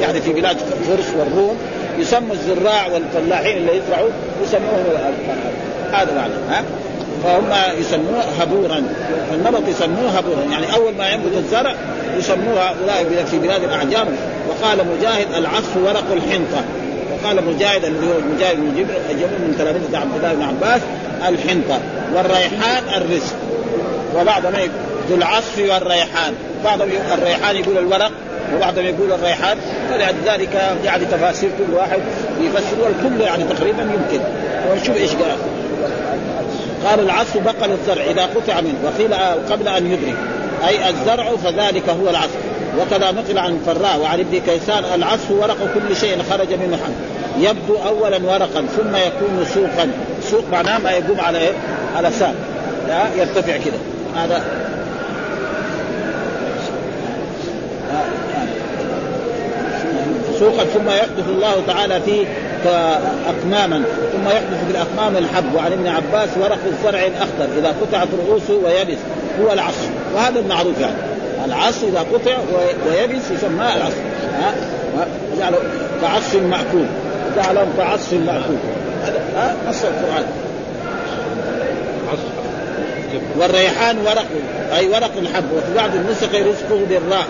يعني في بلاد فارس والروم يسموا الزراع، والفلاحين اللي يزرعوا يسموهم هذا معنى. فهم يسموه هبورا، فالنبط يسموه هبورا، يعني أول ما ينبت الزرع يسموها أولئك في بلاد الأعجم. وقال مجاهد العصف ورق الحنطة، وقال مجاهد الذي هو مجاهد بن جبر من تلاميذ عبد الله بن عباس الحنطة، والريحان الرزق. وبعد ما يقول ذو العصف والريحان، بعضهم الريحان يقول الورق وبعضهم يقول الريحان، فلذلك يعني تفاسير كل واحد يفسر والكل يعني تقريبا يمكن. ونشوف إيش قال. قال العصف بقل الزرع إذا قطع منه، وقيل قبل أن يدرك أي الزرع فذلك هو العصف. وكذا نقل عن الفراء وعن ابن كيسان العصف ورق كل شيء خرج من محل، يبدو أولا ورقا ثم يكون سوقا. سوق معناه ما يقوم على إيه؟ على ساق، يرتفع كده. هذا سوقا ثم يحدث الله تعالى فيه أكماما، ثم يحدث بالأكمام الحب. وعن ابن عباس ورق الزرع الأخضر إذا قطعت رؤوسه ويبس هو العصف، وهذا المعروف يعني العصف إذا قطع ويبس يسمى العصف. جعله كعصف مأكول، جعلهم كعصف مأكول. هذا نص القرآن. والريحان ورق أي ورق الحب، وبعد النسق رزقه بالراء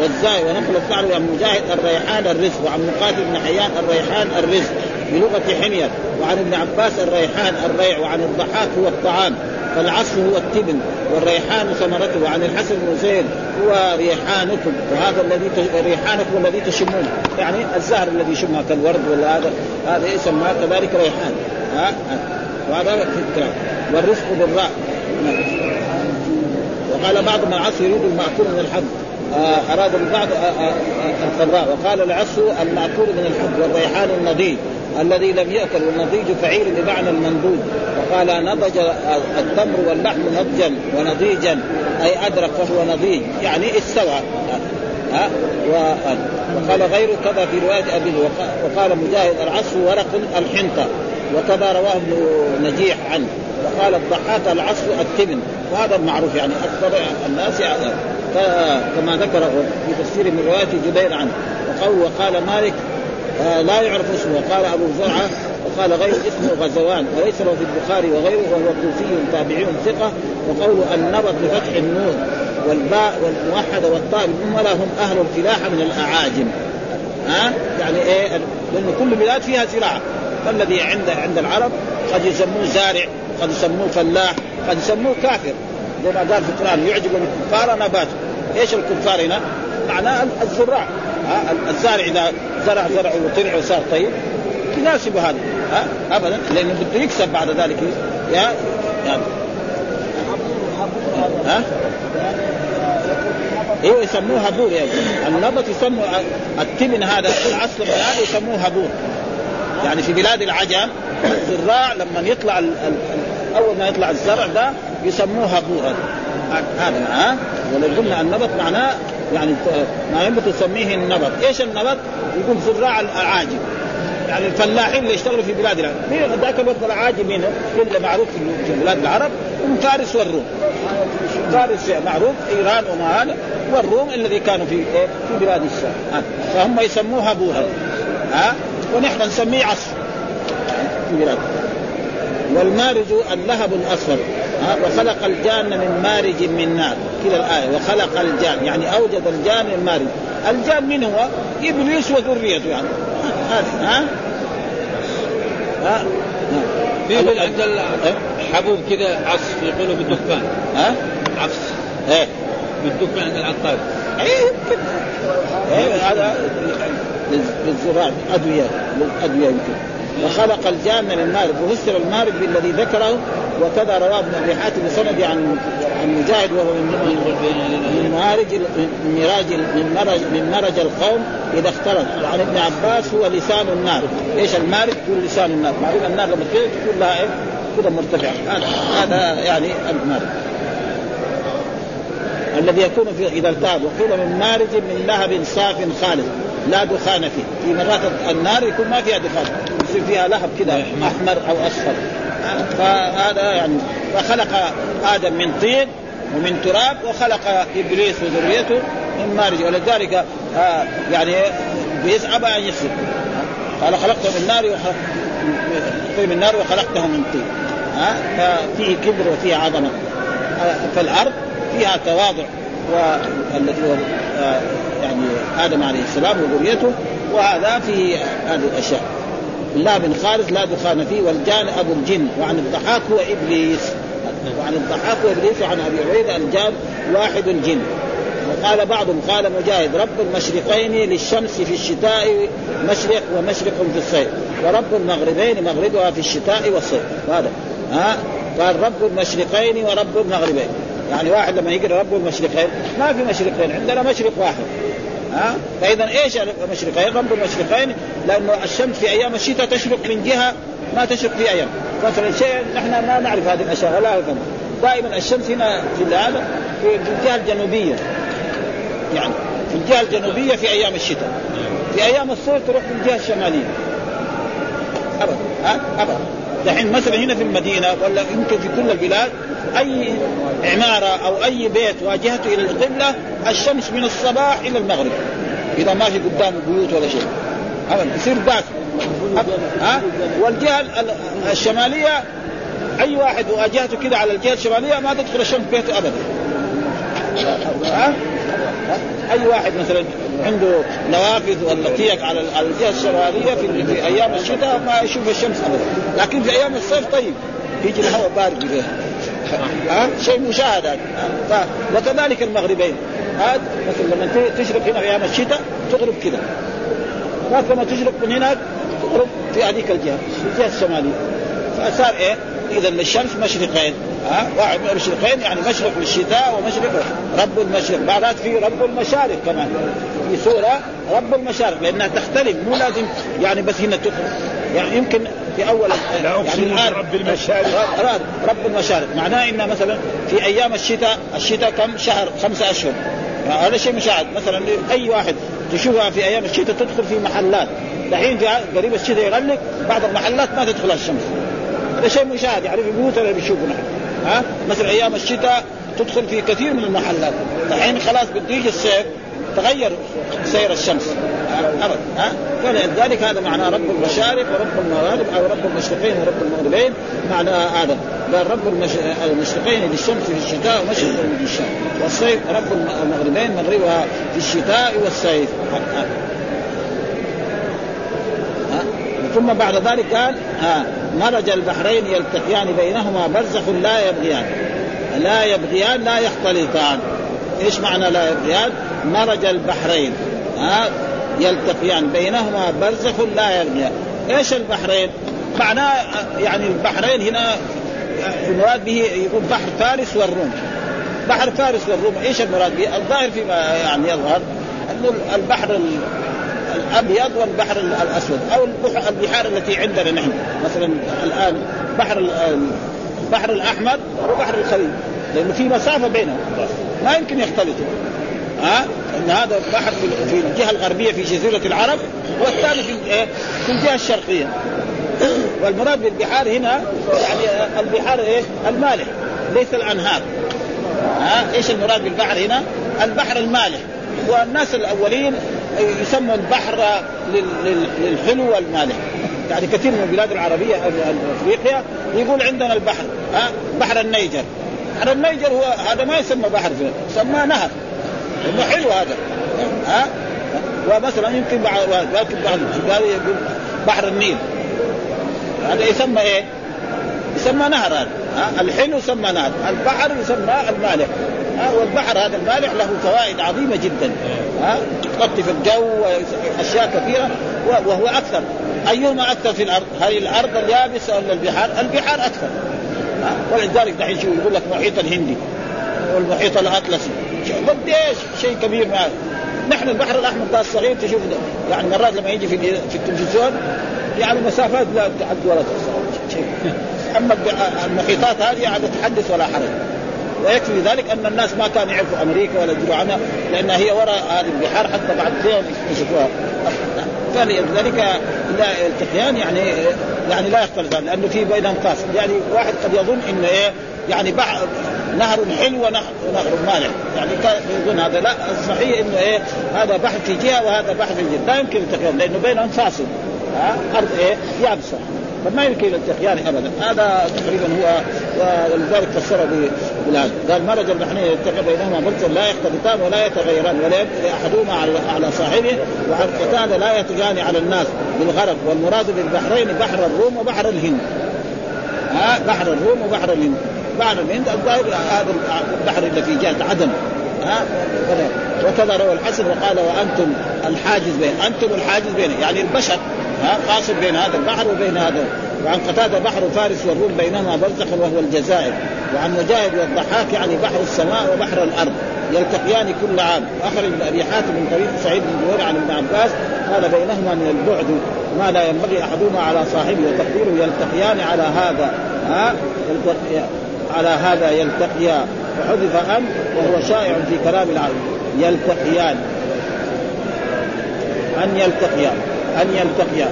والزاي. ونقل الثعلب عن مجاهد الريحان الرزق، وعن مقاتل بن حيان الريحان الرزق بلغة حمير. وعن ابن عباس الريحان الريع، وعن الضحاك هو الطعام، فالعصف هو التبن والريحان ثمرته. وعن الحسن بن زيد هو ريحانكم، وهذا الذي ريحانكم الذي تشمونه، يعني الزهر الذي يشمه كالورد ولا هذا يسمى كذلك ريحان. وهذا في الكلام. والرزق بالراء. وقال بعض من العصف يريد المأكول من الحب، أراد البعض الخراء. وقال العصف المأكول من الحب. والريحان النضيج الذي لم يأكل، والنضيج فعيل بمعنى المنضود. وقال نضج التمر واللحم نضجا ونضيجا أي أدرك، فهو نضيج يعني استوى. وقال غير كذا في رواية أبي. وقال مجاهد العصف ورق الحنطة، وكذا رواه ابن نجيح عنه. وقال الضحاك العصف التبن، وهذا المعروف يعني أكثر الناس يعني كما ذكره في تفسير من رواية جبير عنه. وقال مالك لا يعرف اسمه. وقال أبو زرعة وقال غير اسمه غزوان، وليس له في البخاري وغيره، وهو كوفي تابعي ثقة. وقول النبط بفتح النون والباء والموحدة والطاء المهملة هم أهل الفلاحة من الأعاجم. يعني إيه؟ لأن كل بلاد فيها زراعة، فالذي عند العرب قد يسموه زارع، قد يسموه فلاح، قد يسموه كافر. لما قال في القرآن يعجب الكفار نباته. إيش الكفار هنا؟ معناه الزراع. الزارع إذا زرع زرعه وطلع وصار طيب يناسب هذا، أبدا، لأنه بده يكسب بعد ذلك. يا يعني إيه يسموه هبور، يعني النبط يسموه التمن، هذا العصف هذا يسموه هبور. يعني في بلاد العجم الزراع لما يطلع أول ما يطلع الزرع ده يسموه هبورا. هذا ولقلنا النبط معناه يعني ما ينبت تسميه النبط. إيش النبط؟ يكون زراع الأعاجم، يعني الفلاحين اللي يشتغلوا في بلاد العرب. ذاك الوقت الأعاجم منه كله معروف في بلاد العرب، هم فارس والروم. فارس معروف إيران ومعانا، والروم الذي كانوا في بلاد الشام، فهم يسموه هبورا. ونحن نسميه عصف في بلاد. والمارج اللهب الأصفر، وخلق الجان من مارج من نار، كلا الآية. وخلق الجان يعني أوجد الجان من مارج. الجان من هو؟ إبليس وذريته يعني. بيقول عند الحبوب كذا عصف، يقولوا بالدكان عصف بالدكان عند العطار. هذا بالزراعة أدوية يمكن. وخلق الجان من المارب، وفسر المارب بالذي ذكره. وكذا رواه ابن أبي حاتم بسند عن مجاهد وهو من مرج القوم إذا اختلط. وعن ابن عباس هو لسان النار. إيش المارب؟ يقول لسان النار، معروف النار لما تجي تقول لها إيه كده مرتفع، هذا يعني المارب الذي يكون في إذا التاب. وقيل من مارج من لهب صاف خالص لا دخان فيه. في مرات النار يكون ما فيها دخان، يصير فيها لهب كده أحمر أو أصفر. فهذا يعني فخلق آدم من طين ومن تراب، وخلق إبليس وذريته من مارج. ولذلك يعني بيسعب أن يصير قال خلقته من نار وخلقته من طين. ففيه كبر وفيه عظمة. فالأرض فيها تواضع والذي هو يعني آدم عليه السلام وذريته، وهذا في هذه الأشياء. لا من خالص لا دخان فيه. والجان أبو الجن، وعن الضحاك هو إبليس، وعن أبي عبيدة الجان واحد الجن. وقال بعضهم قال مجاهد رب المشرقين للشمس في الشتاء مشرق ومشرق في الصيف، ورب المغربين مغربها في الشتاء والصيف. هذا قال رب المشرقين ورب المغربين، يعني واحد لما يقرأ رب المشرقين ما في مشرقين، عندنا مشرق واحد. فإذا إيش المشرقين؟ رب المشرقين، لأنه الشمس في أيام الشتاء تشرق من جهة ما تشرق في أيام فصل الشيء. نحن ما نعرف هذه الأشياء ولا هذا. دائما الشمس هنا في العالم في الجهة الجنوبية، يعني في الجهة الجنوبية في أيام الشتاء، في أيام الصيف تروح من الجهة الشمالية. أبدا أبدا. دحين مثلا هنا في المدينة ولا يمكن في كل البلاد أي عمارة أو أي بيت واجهته إلى القبلة الشمس من الصباح إلى المغرب، إذا ما في قدام بيوت ولا شيء أبدا يصير باس. والجهة الشمالية أي واحد واجهته كده على الجهة الشمالية ما تدخل الشمس بيته أبدا. أي واحد مثلا عنده نوافذ واللطيق على الجهة الشمالية في أيام الشتاء ما يشوف الشمس أبدا، لكن في أيام الصيف طيب يجي الهواء بارد فيها. شيء مشاهد. وكذلك المغربين، مثلا لما تشرق هنا في أيام الشتاء تغرب كده، لما تشرق من هناك تغرب في هذيك الجهة الشمالية. فأصار إيه إذا الشمس مشرقين، واحد من المشرقين يعني مشرق للشتاء ومشرق رب المشرق. بعدات في رب المشارق كمان في سورة رب المشارق، لأنها تختلف مو لازم يعني بس هنا تخرج، يعني يمكن في أول يعني رب المشارق معناه إن مثلا في أيام الشتاء، الشتاء كم شهر؟ 5 أشهر. هذا شيء مشاهد. مثلا أي واحد تشوفها في أيام الشتاء تدخل في محلات، الحين جاء قريب الشتاء يغلق بعض المحلات ما تدخل الشمس، هذا شيء مشاهد يعرف البيوت اللي بيشوفه نحن. مثل أيام الشتاء تدخل في كثير من المحلات، الحين خلاص بديك الصيف تغير سير الشمس أبد. فلذلك هذا معناه رب المشارق ورب المغارب، أو رب المشرقين ورب المغربين. معناه هذا قال رب المشرقين للشمس في الشتاء ومشرق في الشتاء والصيف، رب المغربين مغربها في الشتاء والصيف. ثم بعد ذلك قال مرج البحرين يلتقيان بينهما برزخ لا يبغيان لا يختلطان. ايش معنى لا يبغيان؟ مرج البحرين يلتقيان بينهما برزخ لا يبغيان. ايش البحرين؟ معناه يعني البحرين هنا المراد به يقول بحر فارس والروم. بحر فارس والروم ايش المراد به؟ الظاهر فيما يعني يظهر انه البحر الأبيض والبحر الأسود، أو البحار التي عندنا نحن مثلا الآن البحر الأحمر وبحر الخليج، لأنه في مسافة بينهم ما يمكن يختلطوا. إن هذا البحر في الجهة الغربية في جزيرة العرب، والثاني في الجهة الشرقية. والمراد بالبحار هنا يعني البحار المالح ليس الأنهار. إيش المراد بالبحر هنا؟ البحر المالح. والناس الأولين يسمى البحر للحلو والمالح، يعني كثير من البلاد العربية أفريقيا يقول عندنا البحر بحر النيجر. بحر النيجر هو هذا ما يسمى بحر، يسمى نهر، إنه حلو هذا. ومثلا يمكن يقول بحر النيل، هذا يسمى إيه؟ يسمى نهر. الحلو يسمى نهر، البحر يسمى المالح. والبحر هذا المالح له فوائد عظيمة جدا، تلطف الجو وأشياء كثيرة. وهو أكثر، أيهما أكثر في الأرض؟ هل الأرض اليابسة ولا البحار؟ البحار أكثر. ولذلك دحين شو يقول لك محيط الهندي والمحيط الأطلسي، قديش شيء كبير معه. نحن البحر الأحمر ده الصغير تشوف ده، يعني مرات لما يجي في التلفزيون يعني مسافات لا تعد ولا تحصى. أما المحيطات هذه عاد تحدث ولا حرج. ويكفي ذلك أن الناس ما كانوا يعرفوا أمريكا ولا يدروا عنها، لأن هي وراء هذه البحار حتى بعد ذلك يكتشفوها. فلذلك لا التقيان يعني لا يختلطان، لأنه في بينهم فاصل. يعني واحد قد يظن إنه يعني نهر حلو ونهر مالح، يعني يظن هذا. لا، الصحيح إنه هذا بحر في جهة وهذا بحر في جهة، لا يمكن التقيان لأنه بينهم فاصل. أرض يابسة ما يمكن التقيان أبدا. هذا تقريبا هو، ولذلك فسره بالهذا. قال مرج البحرين يلتقي بينهما بلتا لا يختلطان ولا يتغيران ولا يبقى أحدهما على صاحبه، وقتادا لا يتجاني على الناس بالغرق. والمراد بالبحرين بحر الروم وبحر الهند. بحر الروم وبحر الهند، بحر الهند الظاهر هذا البحر اللي في جهة عدن. وكذا روى الحسن وقال وأنتم الحاجز بين، أنتم الحاجز بينه يعني البشر فاصل بين هذا البحر وبين هذا. وعن قتادة بحر فارس والروم بينهما برزخ وهو الجزائر. وعن مجاهد والضحاك يعني بحر السماء وبحر الأرض يلتقيان كل عام. أخرج أبي حاتم من طريق شعيب بن جريج عن ابن عباس قال بينهما من البعد ما لا ينبغي أحدهما على صاحبه، وتقديره يلتقيان على هذا على هذا يلتقيان. فحذف أم وهو شائع في كلام العرب يلتقيان، أن يلتقيان، أن يلتقيان.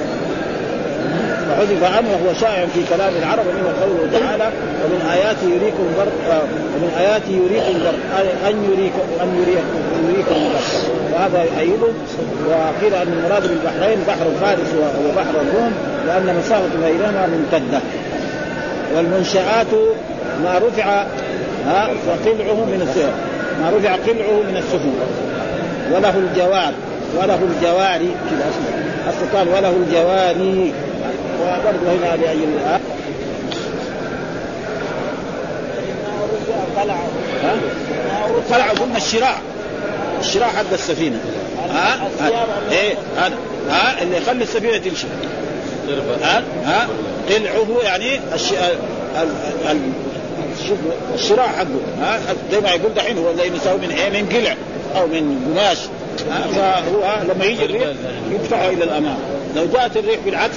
فحذف أم وهو شائع في كلام العرب، ومنه قوله تعالى ومن آياته يريكم البرق، ومن آياته يريكم البرق أن يريكم البرق. وهذا يؤيده. وقيل أن المراد بالبحرين بحر فارس وبحر الروم، لأن مسافة بينهما ممتدة. والمنشآت ما رفع فقلعه من السفن، ما رفع قلعه من السفن. وله الجوار، وله الجواري كذا أصل قال وله الجواري. وبرضه هنا بأي الآن قلعه قلنا الشراع، الشراع حد السفينة. إيه هذا اللي يخلي السفينة تمشي. قلعه يعني الشراع حقه. زي ما يقول دحين هو اللي يساوي من ايه، من قلع او من قماش. فهو لما يجي الريح يفتحه الى الامام، لو جاءت الريح بالعكس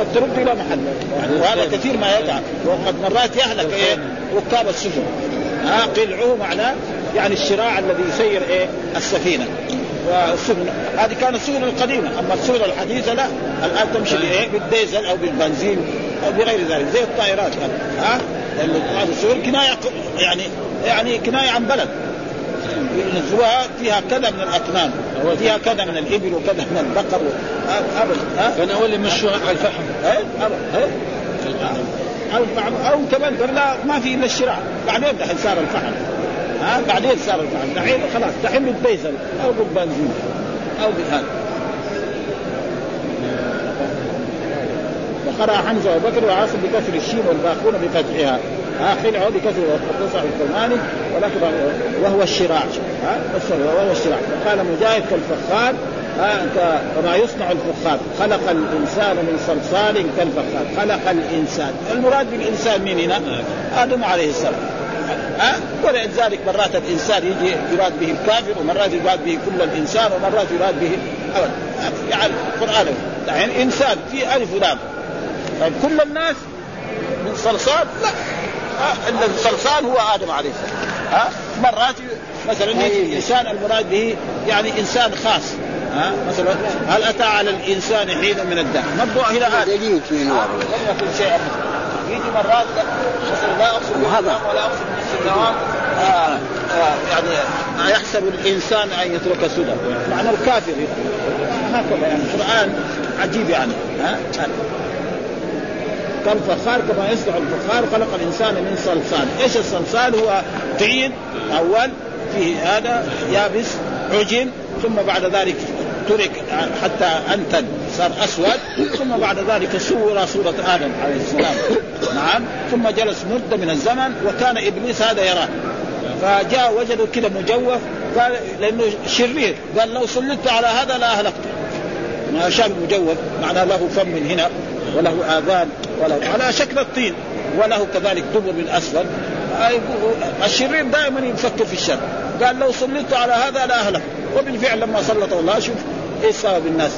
قد ترد الى محل. وهذا كثير ما يقع، وقد مرات يهلك ايه ركاب السفن. قلعه معناه يعني الشراع الذي يسير ايه السفينه. والسفن هذه كانت السفن القديمه، اما السفن الحديثه لا، الان تمشي بايه بالديزل او بالبنزين او بغير ذلك زي الطائرات. هذا السفن كنايه يعني كنايه عن بلد ينزلوها فيها كذا من الاكمام، فيها كذا من الابل وكذا من البقر. فانا اول مشوا على الفحم او كمان لا ما في الا الشراع. بعدين دحين صار الفحم، بعدين صار الفحم، دحين خلاص دحين بالديزل او بالبنزين او بهذا. وقرأ حمزة وأبو بكر وعاصم بكسر الشين والباقون بفتحها. خلعه بكسر وتصحيح الكرماني وهو الشراع. وهو الشراع. قال مجاهد كالفخار وما يصنع الفخار. خلق الإنسان من صلصال كالفخار. خلق الإنسان، المراد بالإنسان مين هنا؟ آدم عليه السلام. ولذلك مرات الإنسان يجي يراد به الكافر، ومرات يراد به كل الإنسان، ومرات يراد به يعني القرآن يعني إنسان في ألف ولام. طيب كل الناس من صلصال؟ لا، الصلصال هو آدم عليه السلام. مرات مثلا الإنسان المراد به يعني إنسان خاص. مثلا هل أتى على الإنسان حين من الدهر؟ نبدأ هنا آدم يجي مرات مثلا لا أقصد ولا أقصد من السلام. يعني يحسب الإنسان أن يترك سدى، معنى الكافر هكذا. يعني القرآن عجيب يعني. كالفخار كما يصنع الفخار. خلق الإنسان من صلصال. إيش الصلصال؟ هو طين أول فيه هذا يابس عجن، ثم بعد ذلك ترك حتى أنتن صار أسود، ثم بعد ذلك صور صورة آدم عليه السلام. نعم. ثم جلس مدة من الزمن، وكان إبليس هذا يراه، فجاء وجده كده مجوف، قال لأنه شرير، قال لو سلطت على هذا لا أهلكته. شاب مجوف معناه له فم من هنا وله آذان وله على شكل الطين، وله كذلك دبر من أسفل. الشرير دائما يفكر في الشر، قال لو سلطت على هذا لا أهلك. وبالفعل لما سلط الله شوف إيش صار بالناس.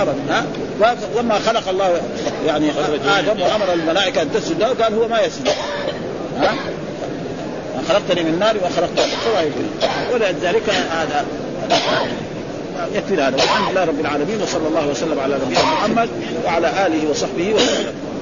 أبدا. لما خلق الله يعني آدم وأمر الملائكة أن تسجد له، قال هو ما يسجد. خلقتني من نار وخلقته من طين. ولذلك هذا يكفي هذا. والحمد لله رب العالمين، وصلى الله وسلم على نبينا محمد وعلى آله وصحبه وسلم.